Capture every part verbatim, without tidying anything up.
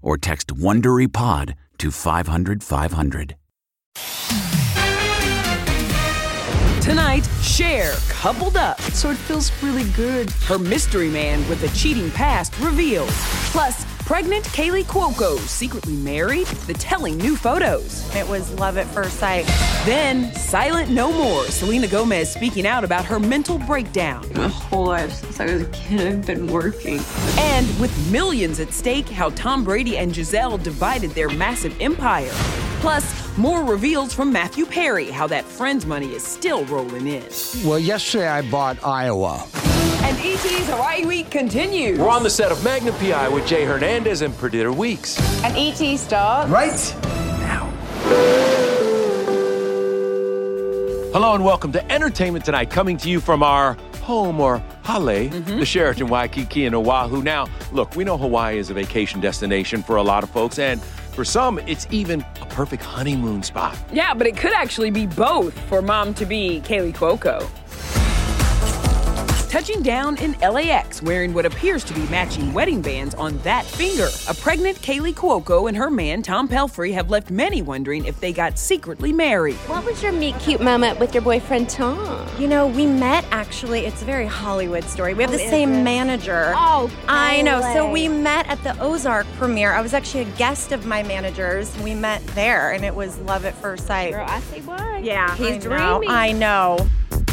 or text WonderyPod to five hundred five hundred. Tonight, Cher coupled up. So it feels really good. Her mystery man with a cheating past revealed. Plus, pregnant Kaley Cuoco secretly married, the telling new photos. It was love at first sight. Then, silent no more. Selena Gomez speaking out about her mental breakdown. My whole life since I was a kid, I've been working. And with millions at stake, how Tom Brady and Giselle divided their massive empire. Plus, more reveals from Matthew Perry, how that friend's money is still rolling in. Well, yesterday I bought Iowa. And E T's Hawaii Week continues. We're on the set of Magnum P I with Jay Hernandez and Perdita Weeks. And E T starts right now. Hello and welcome to Entertainment Tonight, coming to you from our home or Hale, mm-hmm. the Sheraton Waikiki in Oahu. Now, look, we know Hawaii is a vacation destination for a lot of folks, and for some, it's even a perfect honeymoon spot. Yeah, but it could actually be both for mom-to-be Kaley Cuoco. Touching down in L A X, wearing what appears to be matching wedding bands on that finger. A pregnant Kaley Cuoco and her man, Tom Pelfrey, have left many wondering if they got secretly married. What was your meet-cute moment with your boyfriend, Tom? You know, we met, actually. It's a very Hollywood story. We have oh, the same it? manager. Oh, I know. Way. So we met at the Ozark premiere. I was actually a guest of my manager's. We met there, and it was love at first sight. Girl, I see why. Yeah, he's dreaming. I know.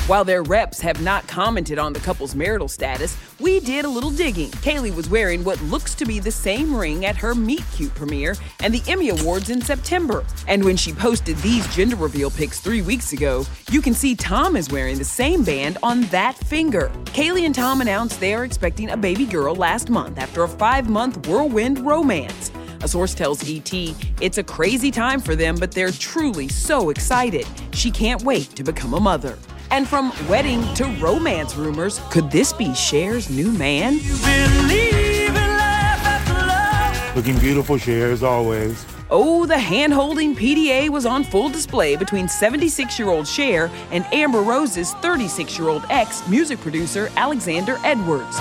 While their reps have not commented on the couple's marital status, we did a little digging. Kaley was wearing what looks to be the same ring at her Meet Cute premiere and the Emmy Awards in September. And when she posted these gender reveal pics three weeks ago, you can see Tom is wearing the same band on that finger. Kaley and Tom announced they are expecting a baby girl last month after a five-month whirlwind romance. A source tells E T, it's a crazy time for them, but they're truly so excited. She can't wait to become a mother. And from wedding to romance rumors, could this be Cher's new man? You believe in life after love. Looking beautiful, Cher, as always. Oh, the hand-holding P D A was on full display between seventy-six-year-old Cher and Amber Rose's thirty-six-year-old ex, music producer Alexander Edwards.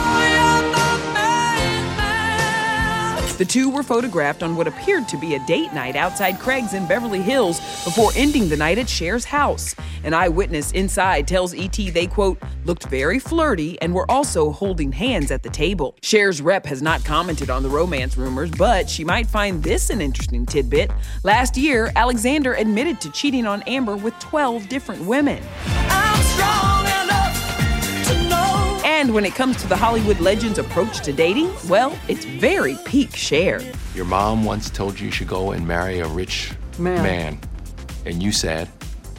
The two were photographed on what appeared to be a date night outside Craig's in Beverly Hills before ending the night at Cher's house. An eyewitness inside tells E T they, quote, looked very flirty and were also holding hands at the table. Cher's rep has not commented on the romance rumors, but she might find this an interesting tidbit. Last year, Alexander admitted to cheating on Amber with twelve different women. I'm strong enough to know. And when it comes to the Hollywood legend's approach to dating, well, it's very peak Cher. Your mom once told you you should go and marry a rich man. man. And you said,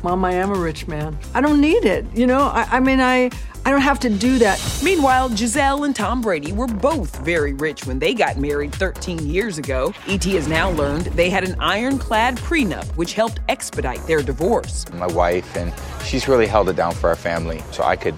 Mom, I am a rich man. I don't need it. You know, I, I mean, I... I don't have to do that. Meanwhile, Giselle and Tom Brady were both very rich when they got married thirteen years ago. E T has now learned they had an ironclad prenup, which helped expedite their divorce. My wife, and she's really held it down for our family, so I could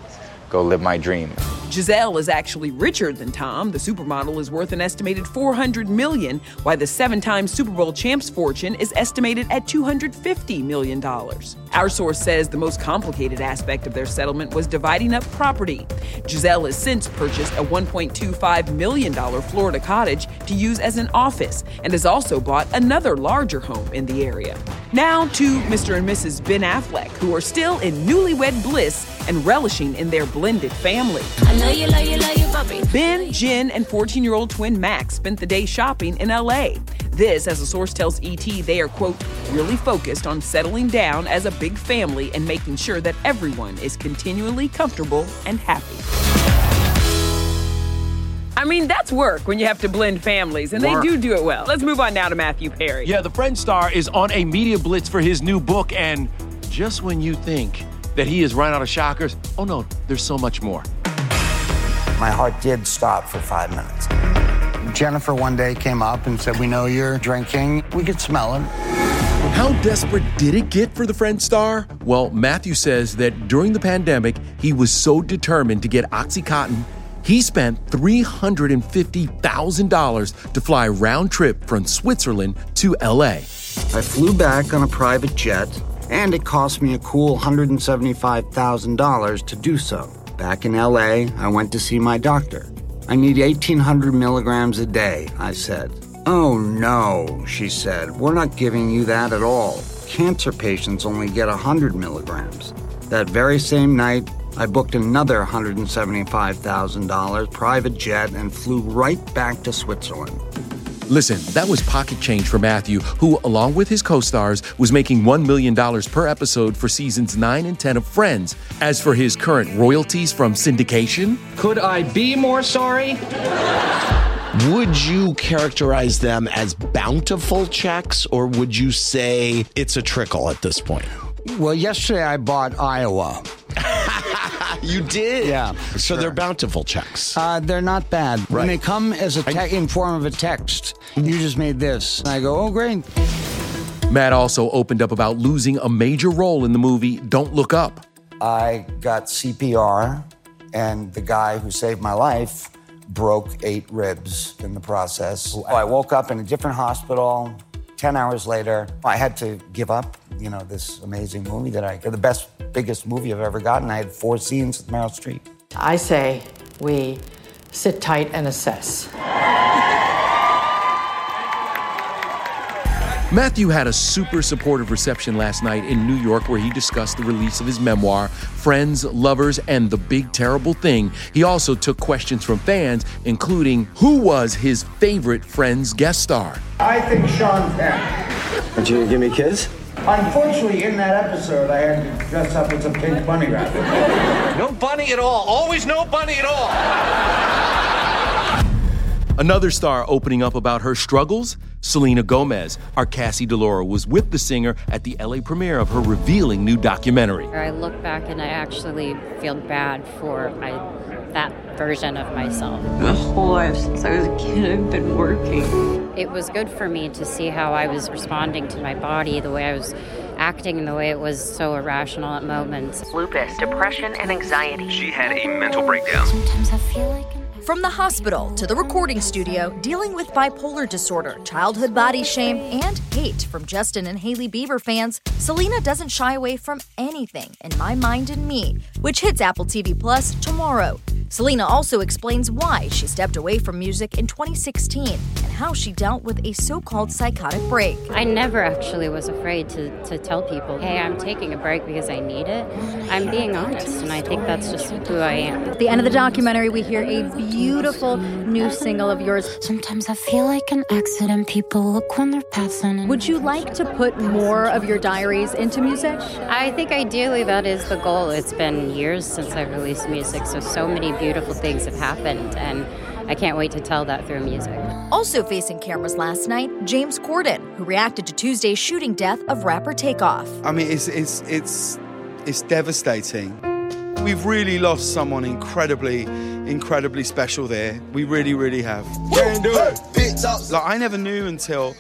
go live my dream. Giselle is actually richer than Tom. The supermodel is worth an estimated four hundred million dollars, while the seven-time Super Bowl champ's fortune is estimated at two hundred fifty million dollars. Our source says the most complicated aspect of their settlement was dividing up property. Giselle has since purchased a one point two five million dollars Florida cottage to use as an office and has also bought another larger home in the area. Now to Mister and Missus Ben Affleck, who are still in newlywed bliss and relishing in their blended family. Love you, love you, love you, puppy. Ben, Jen, and fourteen-year-old twin Max spent the day shopping in L A. This, as a source tells E T, they are, quote, really focused on settling down as a big family and making sure that everyone is continually comfortable and happy. I mean, that's work when you have to blend families, and work. They do do it well. Let's move on now to Matthew Perry. Yeah, the Friend star is on a media blitz for his new book, and just when you think that he is run out of shockers, oh no, there's so much more. My heart did stop for five minutes. Jennifer one day came up and said, we know you're drinking. We could smell it. How desperate did it get for the Friend star? Well, Matthew says that during the pandemic, he was so determined to get OxyContin, he spent three hundred fifty thousand dollars to fly round trip from Switzerland to L A. I flew back on a private jet, and it cost me a cool one hundred seventy-five thousand dollars to do so. Back in L A, I went to see my doctor. I need eighteen hundred milligrams a day, I said. Oh, no, she said. We're not giving you that at all. Cancer patients only get one hundred milligrams. That very same night, I booked another one hundred seventy-five thousand dollars private jet and flew right back to Switzerland. Listen, that was pocket change for Matthew, who, along with his co-stars, was making one million dollars per episode for seasons nine and ten of Friends. As for his current royalties from syndication... Could I be more sorry? Would you characterize them as bountiful checks, or would you say it's a trickle at this point? Well, yesterday I bought Iowa. You did? Yeah. So sure. They're bountiful checks. Uh, they're not bad. Right. When they come as a te- in form of a text, you just made this. And I go, oh, great. Matt also opened up about losing a major role in the movie Don't Look Up. I got C P R, and the guy who saved my life broke eight ribs in the process. I woke up in a different hospital. Ten hours later, I had to give up, you know, this amazing movie that I, the best, biggest movie I've ever gotten. I had four scenes with Meryl Streep. I say we sit tight and assess. Matthew had a super supportive reception last night in New York, where he discussed the release of his memoir, Friends, Lovers, and The Big Terrible Thing. He also took questions from fans, including who was his favorite Friends guest star. I think Sean Penn. Aren't you gonna give me a kiss? Unfortunately, in that episode, I had to dress up as a pink bunny rabbit. No bunny at all. Always no bunny at all. Another star opening up about her struggles, Selena Gomez. Our Cassie DeLauro was with the singer at the L A premiere of her revealing new documentary. I look back and I actually feel bad for my, that version of myself. My whole life since I was a kid, I've been working. It was good for me to see how I was responding to my body, the way I was acting, and the way it was so irrational at moments. Lupus, depression, and anxiety. She had a mental breakdown. Sometimes I feel like... From the hospital to the recording studio, dealing with bipolar disorder, childhood body shame, and hate from Justin and Hailey Bieber fans, Selena doesn't shy away from anything in My Mind and Me, which hits Apple T V Plus tomorrow. Selena also explains why she stepped away from music in twenty sixteen and how she dealt with a so-called psychotic break. I never actually was afraid to, to tell people, hey, I'm taking a break because I need it. I'm being honest, and I think that's just who I am. At the end of the documentary, we hear a beautiful new single of yours. Sometimes I feel like an accident. People look when they're passing. Would you like to put more of your diaries into music? I think ideally that is the goal. It's been years since I've released music, so so many beautiful things have happened, and I can't wait to tell that through music. Also facing cameras last night, James Corden, who reacted to Tuesday's shooting death of rapper Takeoff. I mean, it's it's it's it's devastating. We've really lost someone incredibly, incredibly special there. We really, really have. Like, I never knew until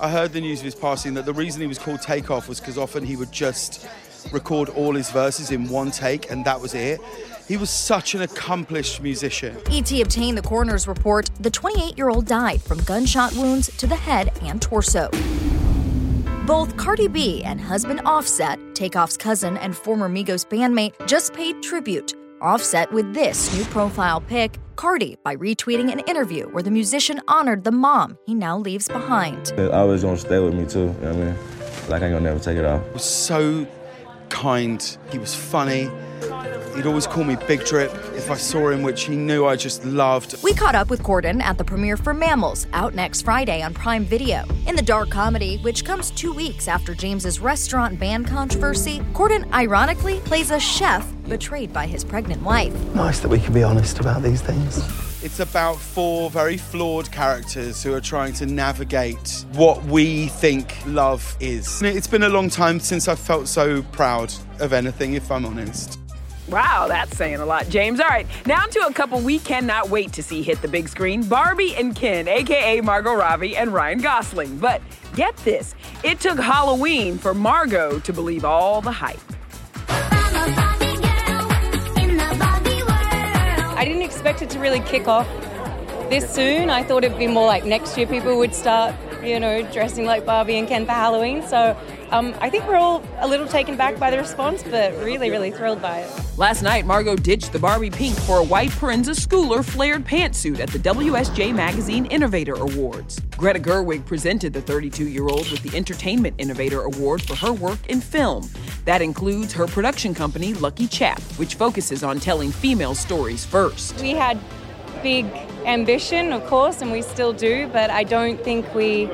I heard the news of his passing that the reason he was called Takeoff was because often he would just record all his verses in one take, and that was it. He was such an accomplished musician. E T obtained the coroner's report. The twenty-eight-year-old died from gunshot wounds to the head and torso. Both Cardi B and husband Offset, Takeoff's cousin and former Migos bandmate, just paid tribute. Offset with this new profile pic, Cardi, by retweeting an interview where the musician honored the mom he now leaves behind. It's always gonna stay with me, too, you know what I mean? Like, I ain't gonna never take it off. It was so kind. He was funny. He'd always call me Big Drip if I saw him, which he knew I just loved. We caught up with Corden at the premiere for Mammals, out next Friday on Prime Video. In the dark comedy, which comes two weeks after James's restaurant ban controversy, Corden ironically plays a chef betrayed by his pregnant wife. Nice that we can be honest about these things. It's about four very flawed characters who are trying to navigate what we think love is. It's been a long time since I felt so proud of anything, if I'm honest. Wow, that's saying a lot, James. All right, now to a couple we cannot wait to see hit the big screen, Barbie and Ken, a k a. Margot Robbie and Ryan Gosling. But get this, it took Halloween for Margot to believe all the hype. I'm a Barbie girl in the Barbie world. I didn't expect it to really kick off this soon. I thought it'd be more like next year people would start, you know, dressing like Barbie and Ken for Halloween. So um, I think we're all a little taken back by the response, but really, really thrilled by it. Last night, Margot ditched the Barbie pink for a white Parenza Schooler flared pantsuit at the W S J Magazine Innovator Awards. Greta Gerwig presented the thirty-two-year-old with the Entertainment Innovator Award for her work in film. That includes her production company, Lucky Chap, which focuses on telling female stories first. We had big ambition, of course, and we still do, but I don't think we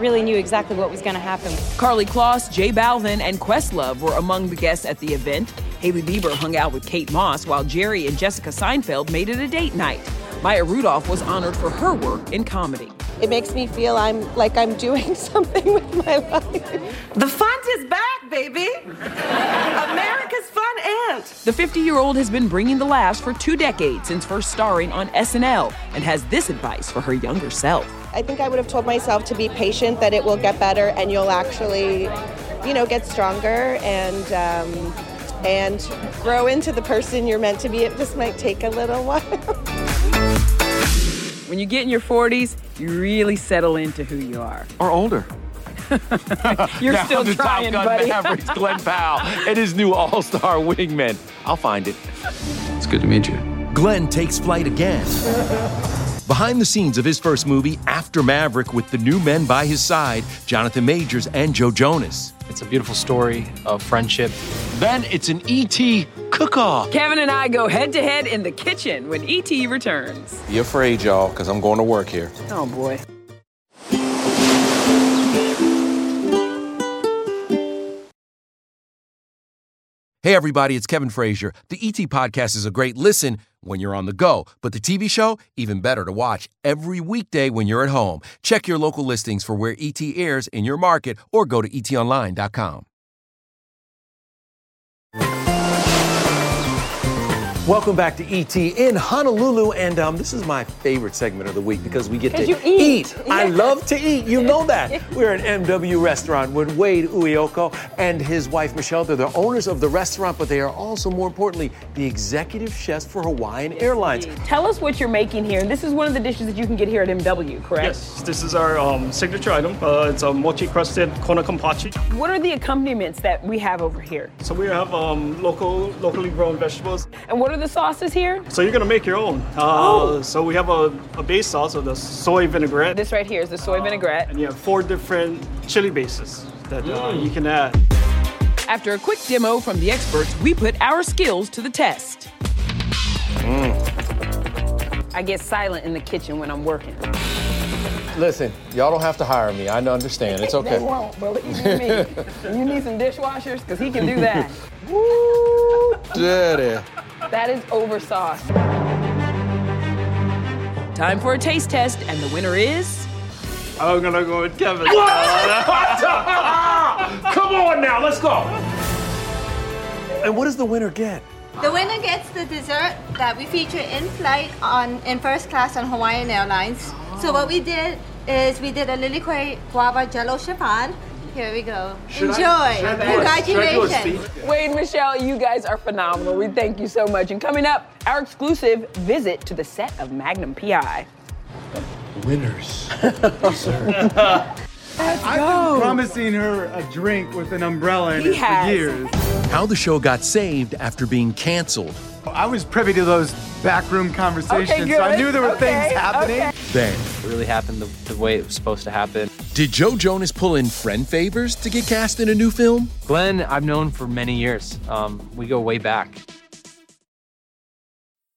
really knew exactly what was going to happen. Karlie Kloss, J Balvin, and Questlove were among the guests at the event. Hailey Bieber hung out with Kate Moss, while Jerry and Jessica Seinfeld made it a date night. Maya Rudolph was honored for her work in comedy. It makes me feel I'm like I'm doing something with my life. The font is back, baby. America's Fun Aunt. The fifty-year-old has been bringing the laughs for two decades since first starring on S N L and has this advice for her younger self. I think I would have told myself to be patient, that it will get better and you'll actually, you know, get stronger and um, and grow into the person you're meant to be. It just might take a little while. When you get in your forties, you really settle into who you are. Or older. You're still the trying, Top Gun buddy. Maverick's Glenn Powell and his new all-star wingman. I'll find it. It's good to meet you. Glenn takes flight again. Behind the scenes of his first movie, After Maverick, with the new men by his side, Jonathan Majors and Joe Jonas. It's a beautiful story of friendship. Then it's an E T cook-off. Kevin and I go head-to-head in the kitchen when E T returns. Be afraid, y'all, because I'm going to work here. Oh, boy. Hey, everybody, it's Kevin Frazier. The E T podcast is a great listen when you're on the go, but the T V show, even better to watch every weekday when you're at home. Check your local listings for where E T airs in your market or go to e t online dot com. Welcome back to E T in Honolulu, and um, this is my favorite segment of the week because we get to eat. eat. Yeah. I love to eat. You know that. We're at M W Restaurant with Wade Ueoka and his wife, Michelle. They're the owners of the restaurant, but they are also, more importantly, the executive chefs for Hawaiian yes, Airlines. Indeed. Tell us what you're making here, and this is one of the dishes that you can get here at M W, correct? Yes, this is our um, signature item. Uh, it's a mochi-crusted kona kampachi. What are the accompaniments that we have over here? So we have um, local, locally grown vegetables. And what are the sauces here? So you're gonna make your own. Uh, oh. So we have a, a base sauce of the soy vinaigrette. This right here is the soy uh, vinaigrette. And you have four different chili bases that uh, mm. you can add. After a quick demo from the experts, we put our skills to the test. Mm. I get silent in the kitchen when I'm working. Listen, y'all don't have to hire me. I understand. It's okay. They won't, believe me. You need some dishwashers, because he can do that. Woo! Daddy. That is over sauce. Time for a taste test, and the winner is... I'm going to go with Kevin. What? Come on now, let's go. And what does the winner get? The winner gets the dessert that we feature in flight on in first class on Hawaiian Airlines. Oh. So what we did is we did a lily curry guava jello chiffon. Here we go. Should Enjoy. I, should I Congratulations. I Wade and Michelle, you guys are phenomenal. We thank you so much. And coming up, our exclusive visit to the set of Magnum P I. Winners. Sir. Let's I've go. been promising her a drink with an umbrella in he it has. for years. How the show got saved after being canceled. I was privy to those backroom conversations, okay, so I knew there were okay. things happening. Okay. Then. It really happened the, the way it was supposed to happen. Did Joe Jonas pull in friend favors to get cast in a new film? Glenn, I've known for many years. Um, we go way back.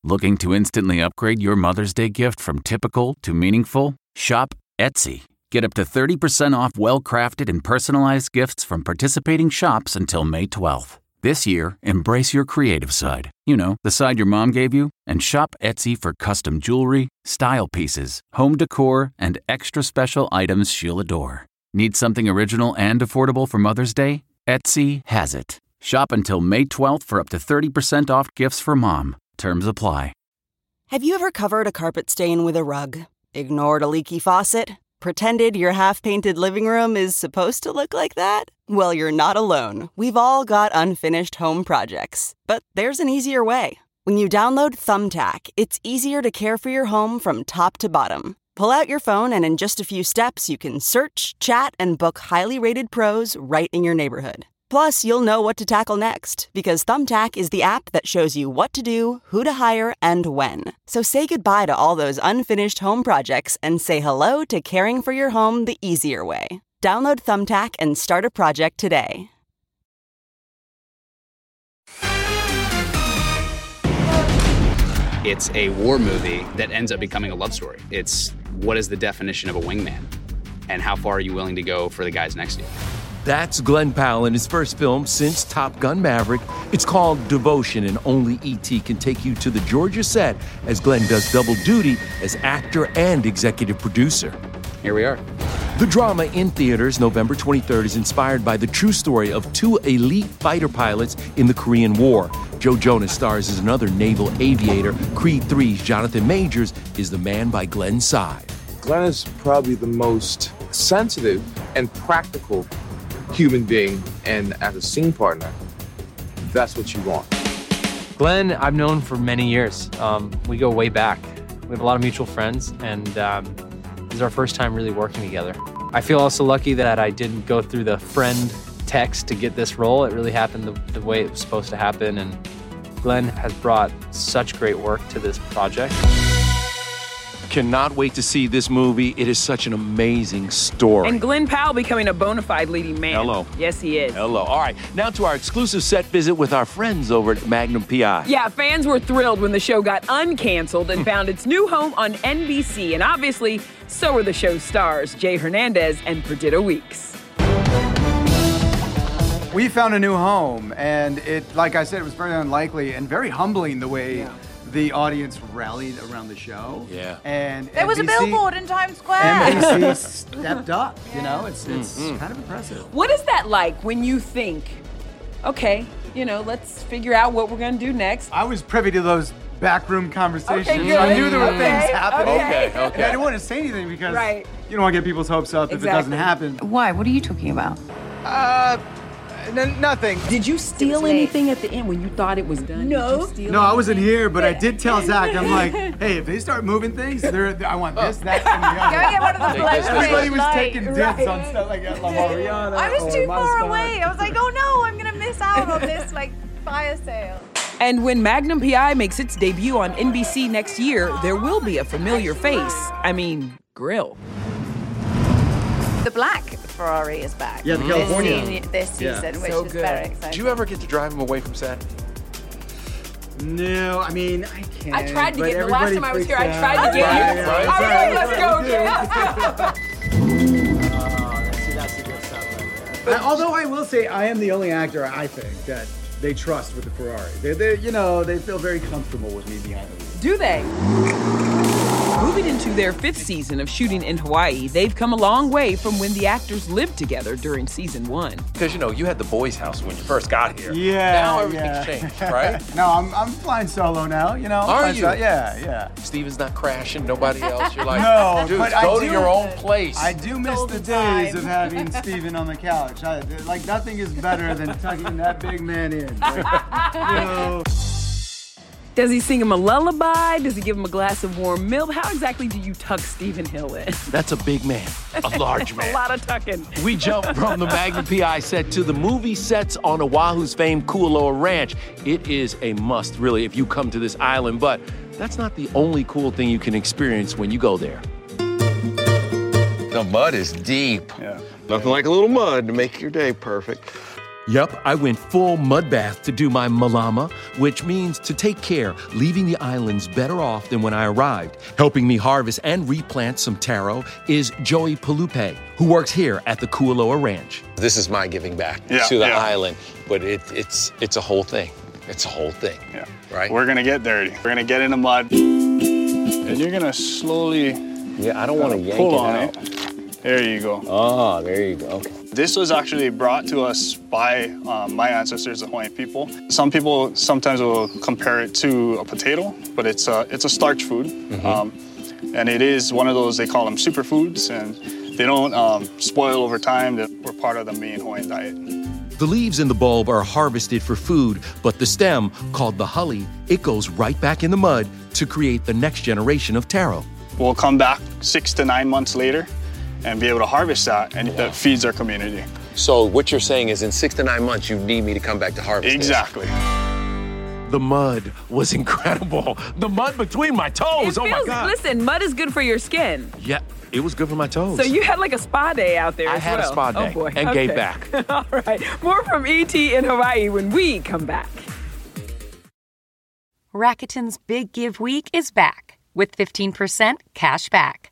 Looking to instantly upgrade your Mother's Day gift from typical to meaningful? Shop Etsy. Get up to thirty percent off well-crafted and personalized gifts from participating shops until May twelfth. This year, embrace your creative side. You know, the side your mom gave you. And shop Etsy for custom jewelry, style pieces, home decor, and extra special items she'll adore. Need something original and affordable for Mother's Day? Etsy has it. Shop until May twelfth for up to thirty percent off gifts for mom. Terms apply. Have you ever covered a carpet stain with a rug? Ignored a leaky faucet? Pretended your half-painted living room is supposed to look like that? Well, you're not alone. We've all got unfinished home projects. But there's an easier way. When you download Thumbtack, it's easier to care for your home from top to bottom. Pull out your phone and in just a few steps, you can search, chat, and book highly rated pros right in your neighborhood. Plus, you'll know what to tackle next, because Thumbtack is the app that shows you what to do, who to hire, and when. So say goodbye to all those unfinished home projects and say hello to caring for your home the easier way. Download Thumbtack and start a project today. It's a war movie that ends up becoming a love story. It's what is the definition of a wingman, and how far are you willing to go for the guys next to you? That's Glenn Powell in his first film since Top Gun Maverick. It's called Devotion, and only E T can take you to the Georgia set as Glenn does double duty as actor and executive producer. Here we are. The drama in theaters November twenty-third is inspired by the true story of two elite fighter pilots in the Korean War. Joe Jonas stars as another naval aviator. Creed three's Jonathan Majors is the man by Glenn's side. Glenn is probably the most sensitive and practical human being, and as a scene partner, that's what you want. Glenn, I've known for many years. Um, we go way back. We have a lot of mutual friends, and um, this is our first time really working together. I feel also lucky that I didn't go through the friend text to get this role. It really happened the, the way it was supposed to happen, and Glenn has brought such great work to this project. Cannot wait to see this movie. It is such an amazing story. And Glenn Powell becoming a bona fide leading man. Hello. Yes, he is. Hello. All right, now to our exclusive set visit with our friends over at Magnum P I. Yeah, fans were thrilled when the show got uncanceled and found its new home on N B C. And obviously, so are the show's stars, Jay Hernandez and Perdita Weeks. We found a new home, and it, like I said, it was very unlikely and very humbling the way yeah. the audience rallied around the show. Yeah. And there N B C, was a billboard in Times Square. N B C stepped up, yeah. you know? It's it's mm-hmm. kind of impressive. What is that like when you think, okay, you know, let's figure out what we're gonna do next? I was privy to those backroom conversations. Okay, I knew there were okay. things happening. Okay, okay. okay. I didn't want to say anything because right. you don't want to get people's hopes up exactly. if it doesn't happen. Why? What are you talking about? Uh. N- nothing. Did you steal anything at the end when you thought it was done? No. Did you steal no, anything? I wasn't here, but I did tell Zach, I'm like, hey, if they start moving things, they're, I want this, that, and the other. Go get one of those places. Everybody was taking dips right. on stuff like that. La Mariana, I was too far away. I was like, oh no, I'm going to miss out on this like fire sale. And when Magnum P I makes its debut on N B C next year, there will be a familiar face. I mean, grill. The black Ferrari is back. Yeah, the California. This, this season, yeah. which so is good. Very exciting. Do you ever get to drive him away from set? No, I mean, I can't. I tried to get the last time I was here, out. I tried to get you. Right, right, right. Let's go, Jay. But although I will say, I am the only actor, I think, that they trust with the Ferrari. They, they you know, they feel very comfortable with me behind the wheel. Do they? Moving into their fifth season of shooting in Hawaii, they've come a long way from when the actors lived together during season one. Because, you know, you had the boys' house when you first got here. Yeah, Now everything's yeah. changed, right? No, I'm I'm flying solo now, you know. Are you? Solo. Yeah, yeah. Steven's not crashing, nobody else. You're like, no, dude, but go I to do, your own place. I do miss the days of having Steven on the couch. I, like, nothing is better than tucking that big man in. Like, you know. Does he sing him a lullaby? Does he give him a glass of warm milk? How exactly do you tuck Stephen Hill in? That's a big man, a large man. A lot of tucking. We jump from the Magnum P I set to the movie sets on Oahu's famed Kualoa Ranch. It is a must, really, if you come to this island, but that's not the only cool thing you can experience when you go there. The mud is deep. Yeah. Nothing like a little mud to make your day perfect. Yep, I went full mud bath to do my malama, which means to take care, leaving the islands better off than when I arrived. Helping me harvest and replant some taro is Joey Palupe, who works here at the Kualoa Ranch. This is my giving back yeah, to the yeah. island, but it, it's it's a whole thing. It's a whole thing, yeah. right? We're gonna get dirty. We're gonna get in the mud, and you're gonna slowly yeah, I don't wanna yank pull it on out. it. There you go. Ah, there you go, okay. This was actually brought to us by um, my ancestors, the Hawaiian people. Some people sometimes will compare it to a potato, but it's a, it's a starch food. Mm-hmm. Um, and it is one of those, they call them superfoods, and they don't um, spoil over time. We're part of the main Hawaiian diet. The leaves in the bulb are harvested for food, but the stem, called the hale, it goes right back in the mud to create the next generation of taro. We'll come back six to nine months later and be able to harvest that, and wow. that feeds our community. So what you're saying is in six to nine months, you need me to come back to harvest Exactly. This. The mud was incredible. The mud between my toes, it oh feels, my God. Listen, mud is good for your skin. Yeah, it was good for my toes. So you had like a spa day out there I as well. I had a spa day oh boy. and okay. gave back. All right, more from E T in Hawaii when we come back. Rakuten's Big Give Week is back with fifteen percent cash back.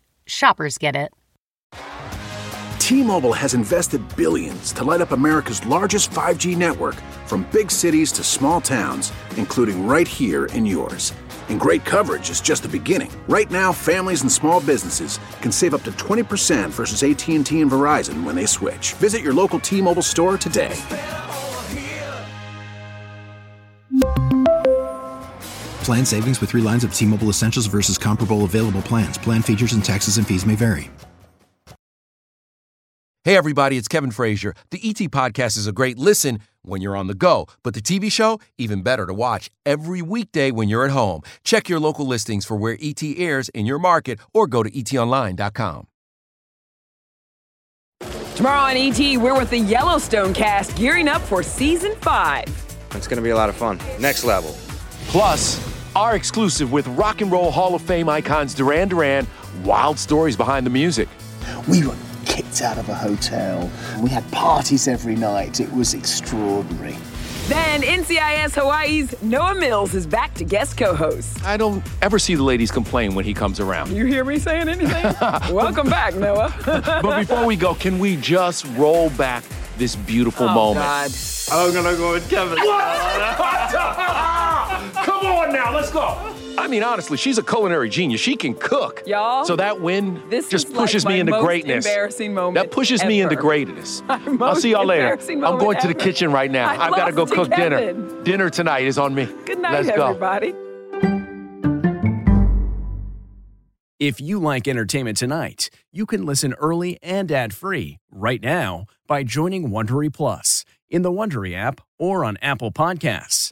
Shoppers get it. T-Mobile has invested billions to light up America's largest five G network, from big cities to small towns, including right here in yours. And great coverage is just the beginning. Right now, families and small businesses can save up to twenty percent versus A T and T and Verizon when they switch. Visit your local T-Mobile store today. Plan savings with three lines of T-Mobile Essentials versus comparable available plans. Plan features and taxes and fees may vary. Hey, everybody, it's Kevin Frazier. The E T Podcast is a great listen when you're on the go, but the T V show, even better to watch every weekday when you're at home. Check your local listings for where E T airs in your market or go to E T online dot com. Tomorrow on E T, we're with the Yellowstone cast gearing up for season five. It's going to be a lot of fun. Next level. Plus, our exclusive with Rock and Roll Hall of Fame icons Duran Duran, wild stories behind the music. We were kicked out of a hotel. We had parties every night. It was extraordinary. Then N C I S Hawaii's Noah Mills is back to guest co-host. I don't ever see the ladies complain when he comes around. You hear me saying anything? Welcome back, Noah. But before we go, can we just roll back this beautiful oh, moment? God. I'm going to go with Kevin. What? Come on now, let's go. I mean, honestly, she's a culinary genius. She can cook. Y'all. So that win this just pushes like me into greatness. Embarrassing moment. That pushes ever. me into greatness. I'll see y'all later. I'm going ever. to the kitchen right now. I I've got to go cook Kevin. dinner. Dinner tonight is on me. Good night, Let's everybody. Go. If you like Entertainment Tonight, you can listen early and ad-free right now by joining Wondery Plus in the Wondery app or on Apple Podcasts.